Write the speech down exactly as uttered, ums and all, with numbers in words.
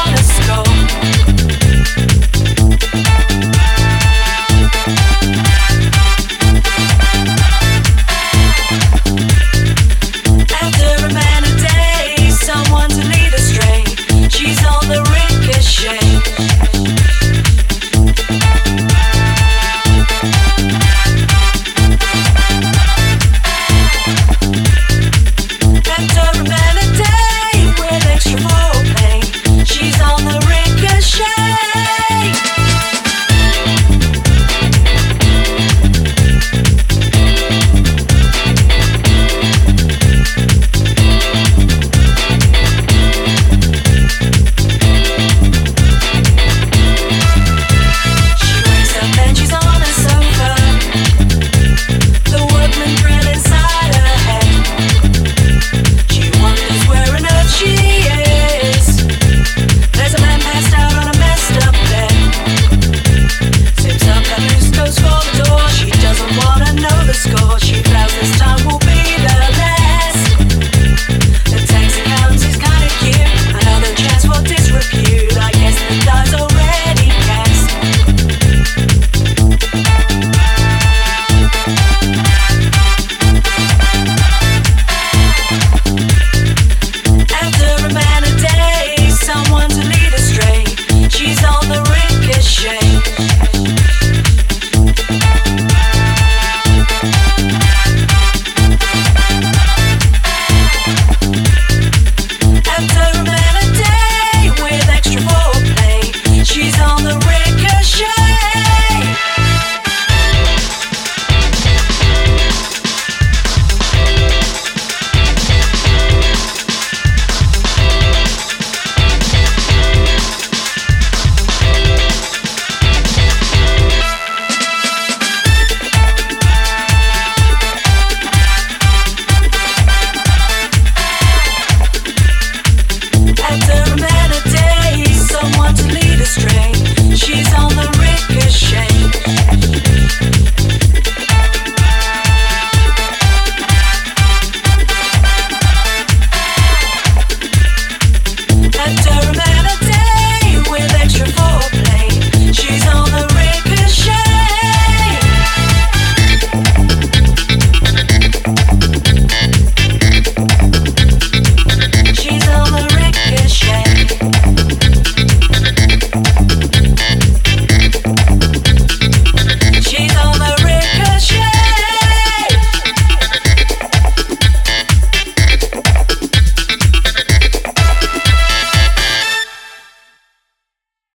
After a man a day, someone to lead astray. She's on the ricochet.